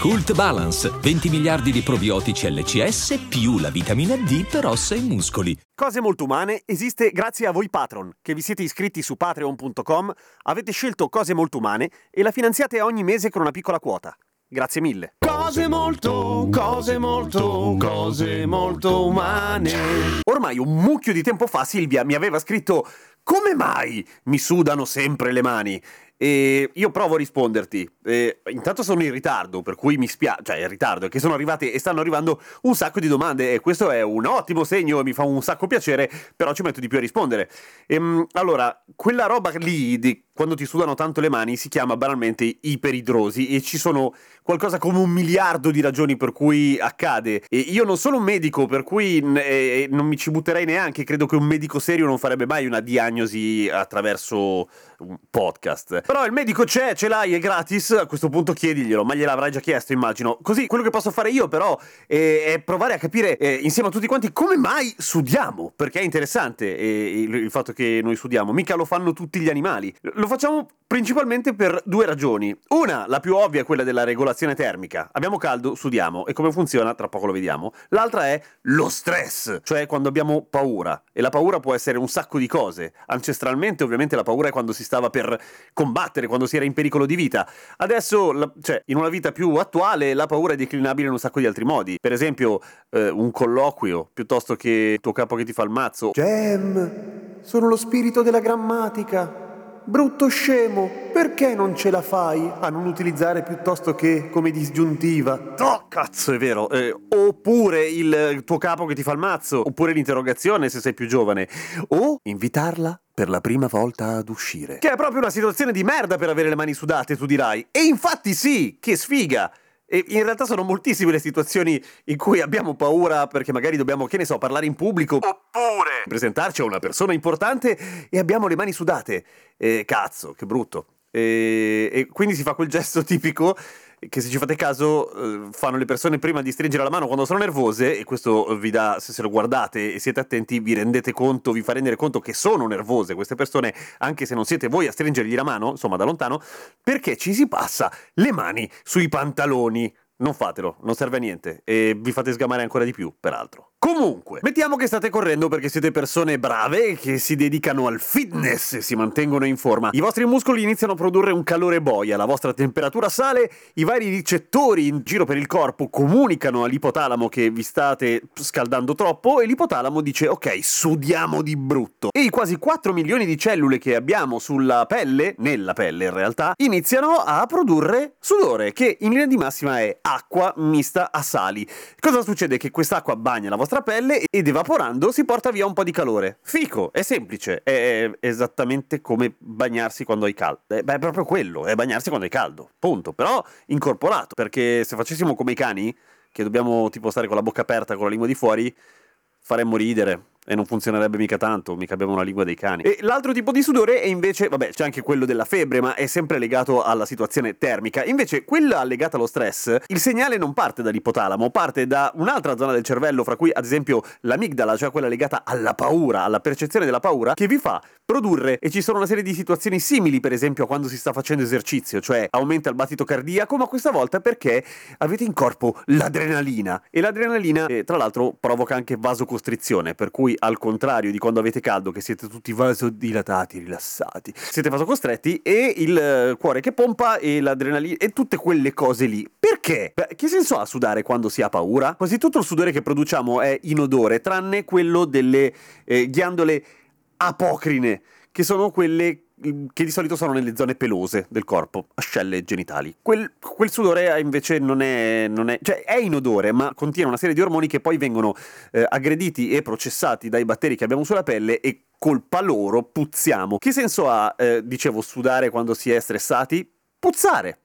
Cult Balance, 20 miliardi di probiotici LCS più la vitamina D per ossa e muscoli. Cose molto umane esiste grazie a voi Patron, che vi siete iscritti su patreon.com, avete scelto Cose molto umane e la finanziate ogni mese con una piccola quota. Grazie mille. Cose molto umane. Ormai un mucchio di tempo fa Silvia mi aveva scritto: come mai mi sudano sempre le mani? E io provo a risponderti. Intanto sono in ritardo, per cui mi spiace. Cioè, in ritardo, è che sono arrivate e stanno arrivando un sacco di domande. E questo è un ottimo segno e mi fa un sacco piacere, però ci metto di più a rispondere. Allora, quella roba lì di quando ti sudano tanto le mani si chiama banalmente iperidrosi. E ci sono qualcosa come 1 miliardo di ragioni per cui accade. E io non sono un medico, per cui non mi ci butterei neanche. Credo che un medico serio non farebbe mai una diagnosi attraverso un podcast. Però il medico c'è, ce l'hai, è gratis, a questo punto chiediglielo, ma gliel'avrai già chiesto immagino. Così quello che posso fare io però è provare a capire insieme a tutti quanti come mai sudiamo, perché è interessante il fatto che noi sudiamo, mica lo fanno tutti gli animali. Lo facciamo principalmente per 2 ragioni. Una, la più ovvia, è quella della regolazione termica. Abbiamo caldo, sudiamo, e come funziona tra poco lo vediamo. L'altra è lo stress, cioè quando abbiamo paura, e la paura può essere un sacco di cose. Ancestralmente ovviamente la paura è quando si stava per combattere, quando si era in pericolo di vita. Adesso, in una vita più attuale, la paura è declinabile in un sacco di altri modi. Per esempio, un colloquio, piuttosto che il tuo capo che ti fa il mazzo. Gem, sono lo spirito della grammatica. Brutto scemo, perché non ce la fai a non utilizzare piuttosto che come disgiuntiva? Oh, cazzo, è vero. Oppure il tuo capo che ti fa il mazzo. Oppure l'interrogazione, se sei più giovane. O invitarla per la prima volta ad uscire. Che è proprio una situazione di merda per avere le mani sudate, tu dirai. E infatti sì, che sfiga! E in realtà sono moltissime le situazioni in cui abbiamo paura perché magari dobbiamo, che ne so, parlare in pubblico. Oppure presentarci a una persona importante e abbiamo le mani sudate. Cazzo, che brutto. E quindi si fa quel gesto tipico che, se ci fate caso, fanno le persone prima di stringere la mano quando sono nervose, e questo vi dà, se lo guardate e siete attenti, vi fa rendere conto che sono nervose queste persone, anche se non siete voi a stringergli la mano, insomma da lontano, perché ci si passa le mani sui pantaloni. Non fatelo, non serve a niente e vi fate sgamare ancora di più, peraltro. Comunque, mettiamo che state correndo perché siete persone brave che si dedicano al fitness e si mantengono in forma. I vostri muscoli iniziano a produrre un calore boia, la vostra temperatura sale, i vari ricettori in giro per il corpo comunicano all'ipotalamo che vi state scaldando troppo e l'ipotalamo dice: ok, sudiamo di brutto. E i quasi 4 milioni di cellule che abbiamo sulla pelle, nella pelle in realtà, iniziano a produrre sudore, che in linea di massima è acqua mista a sali. Cosa succede? Che quest'acqua bagna la vostra pelle ed evaporando si porta via un po' di calore. Fico, è semplice, è esattamente come bagnarsi quando hai caldo. È proprio quello, è bagnarsi quando hai caldo, punto. Però incorporato, perché se facessimo come i cani, che dobbiamo tipo stare con la bocca aperta, con la lingua di fuori, faremmo ridere. E non funzionerebbe mica tanto, mica abbiamo la lingua dei cani. E l'altro tipo di sudore è invece, c'è anche quello della febbre, ma è sempre legato alla situazione termica. Invece quella legata allo stress, il segnale non parte dall'ipotalamo, parte da un'altra zona del cervello, fra cui ad esempio l'amigdala, cioè quella legata alla paura, alla percezione della paura, che vi fa produrre, e ci sono una serie di situazioni simili per esempio a quando si sta facendo esercizio, cioè aumenta il battito cardiaco, ma questa volta perché avete in corpo l'adrenalina. E l'adrenalina tra l'altro provoca anche vasocostrizione, per cui al contrario di quando avete caldo, che siete tutti vasodilatati, rilassati, siete vasocostretti, e il cuore che pompa e l'adrenalina e tutte quelle cose lì. Perché? Che senso ha sudare quando si ha paura? Quasi tutto il sudore che produciamo è inodore, tranne quello delle ghiandole apocrine, che sono quelle che di solito sono nelle zone pelose del corpo, ascelle e genitali. Quel sudore invece non è, cioè è inodore, ma contiene una serie di ormoni che poi vengono aggrediti e processati dai batteri che abbiamo sulla pelle, e colpa loro puzziamo. Che senso ha, dicevo, sudare quando si è stressati? Puzzare.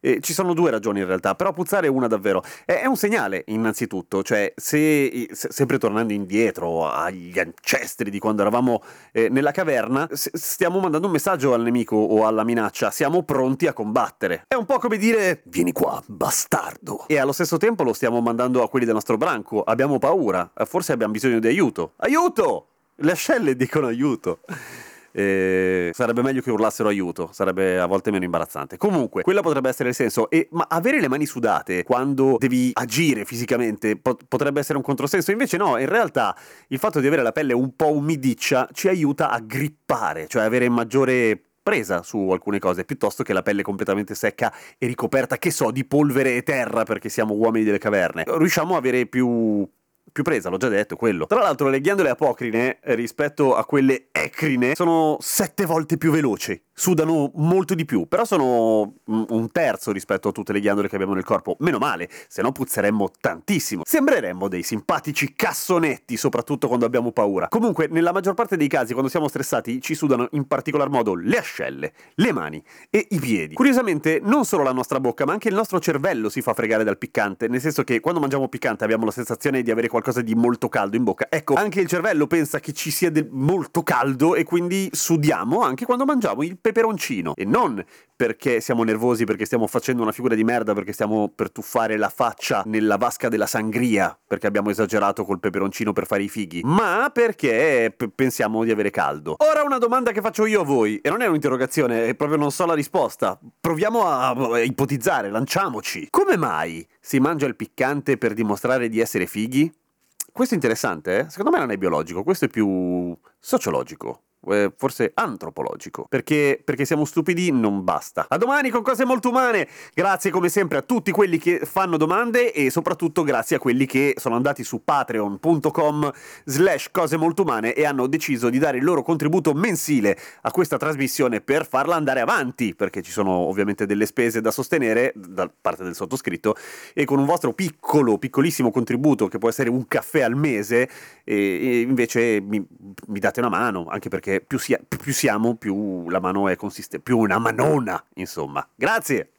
Ci sono due ragioni in realtà, però puzzare è una davvero. È un segnale innanzitutto, cioè se sempre tornando indietro agli ancestri di quando eravamo nella caverna, stiamo mandando un messaggio al nemico o alla minaccia, siamo pronti a combattere. È un po' come dire vieni qua, bastardo. E allo stesso tempo lo stiamo mandando a quelli del nostro branco, abbiamo paura, forse abbiamo bisogno di aiuto. Aiuto! Le ascelle dicono aiuto. Sarebbe meglio che urlassero aiuto, sarebbe a volte meno imbarazzante. Comunque, quello potrebbe essere il senso. Ma avere le mani sudate quando devi agire fisicamente potrebbe essere un controsenso. Invece no, in realtà il fatto di avere la pelle un po' umidiccia ci aiuta a grippare, cioè avere maggiore presa su alcune cose, piuttosto che la pelle completamente secca e ricoperta, che so, di polvere e terra, perché siamo uomini delle caverne. Riusciamo a avere più presa, l'ho già detto, quello. Tra l'altro le ghiandole apocrine, rispetto a quelle ecrine, sono 7 volte più veloci, sudano molto di più, però sono un terzo rispetto a tutte le ghiandole che abbiamo nel corpo. Meno male, se no puzzeremmo tantissimo. Sembreremmo dei simpatici cassonetti, soprattutto quando abbiamo paura. Comunque, nella maggior parte dei casi, quando siamo stressati, ci sudano in particolar modo le ascelle, le mani e i piedi. Curiosamente, non solo la nostra bocca, ma anche il nostro cervello si fa fregare dal piccante, nel senso che quando mangiamo piccante abbiamo la sensazione di avere qualcosa di molto caldo in bocca. Ecco, anche il cervello pensa che ci sia del molto caldo e quindi sudiamo anche quando mangiamo il peperoncino, e non perché siamo nervosi, perché stiamo facendo una figura di merda, perché stiamo per tuffare la faccia nella vasca della sangria perché abbiamo esagerato col peperoncino per fare i fighi, ma perché pensiamo di avere caldo. Ora una domanda che faccio io a voi, e non è un'interrogazione, è proprio non so la risposta, proviamo a ipotizzare, lanciamoci. Come mai si mangia il piccante per dimostrare di essere fighi? Questo è interessante, eh? Secondo me non è biologico, questo è più sociologico, forse antropologico, perché siamo stupidi non basta. A domani con cose molto umane. Grazie come sempre a tutti quelli che fanno domande, e soprattutto grazie a quelli che sono andati su patreon.com/cosemoltoumane e hanno deciso di dare il loro contributo mensile a questa trasmissione per farla andare avanti, perché ci sono ovviamente delle spese da sostenere da parte del sottoscritto, e con un vostro piccolissimo contributo, che può essere un caffè al mese, e invece mi date una mano, anche perché più siamo, più la mano è consistente, più una manona, insomma. Grazie!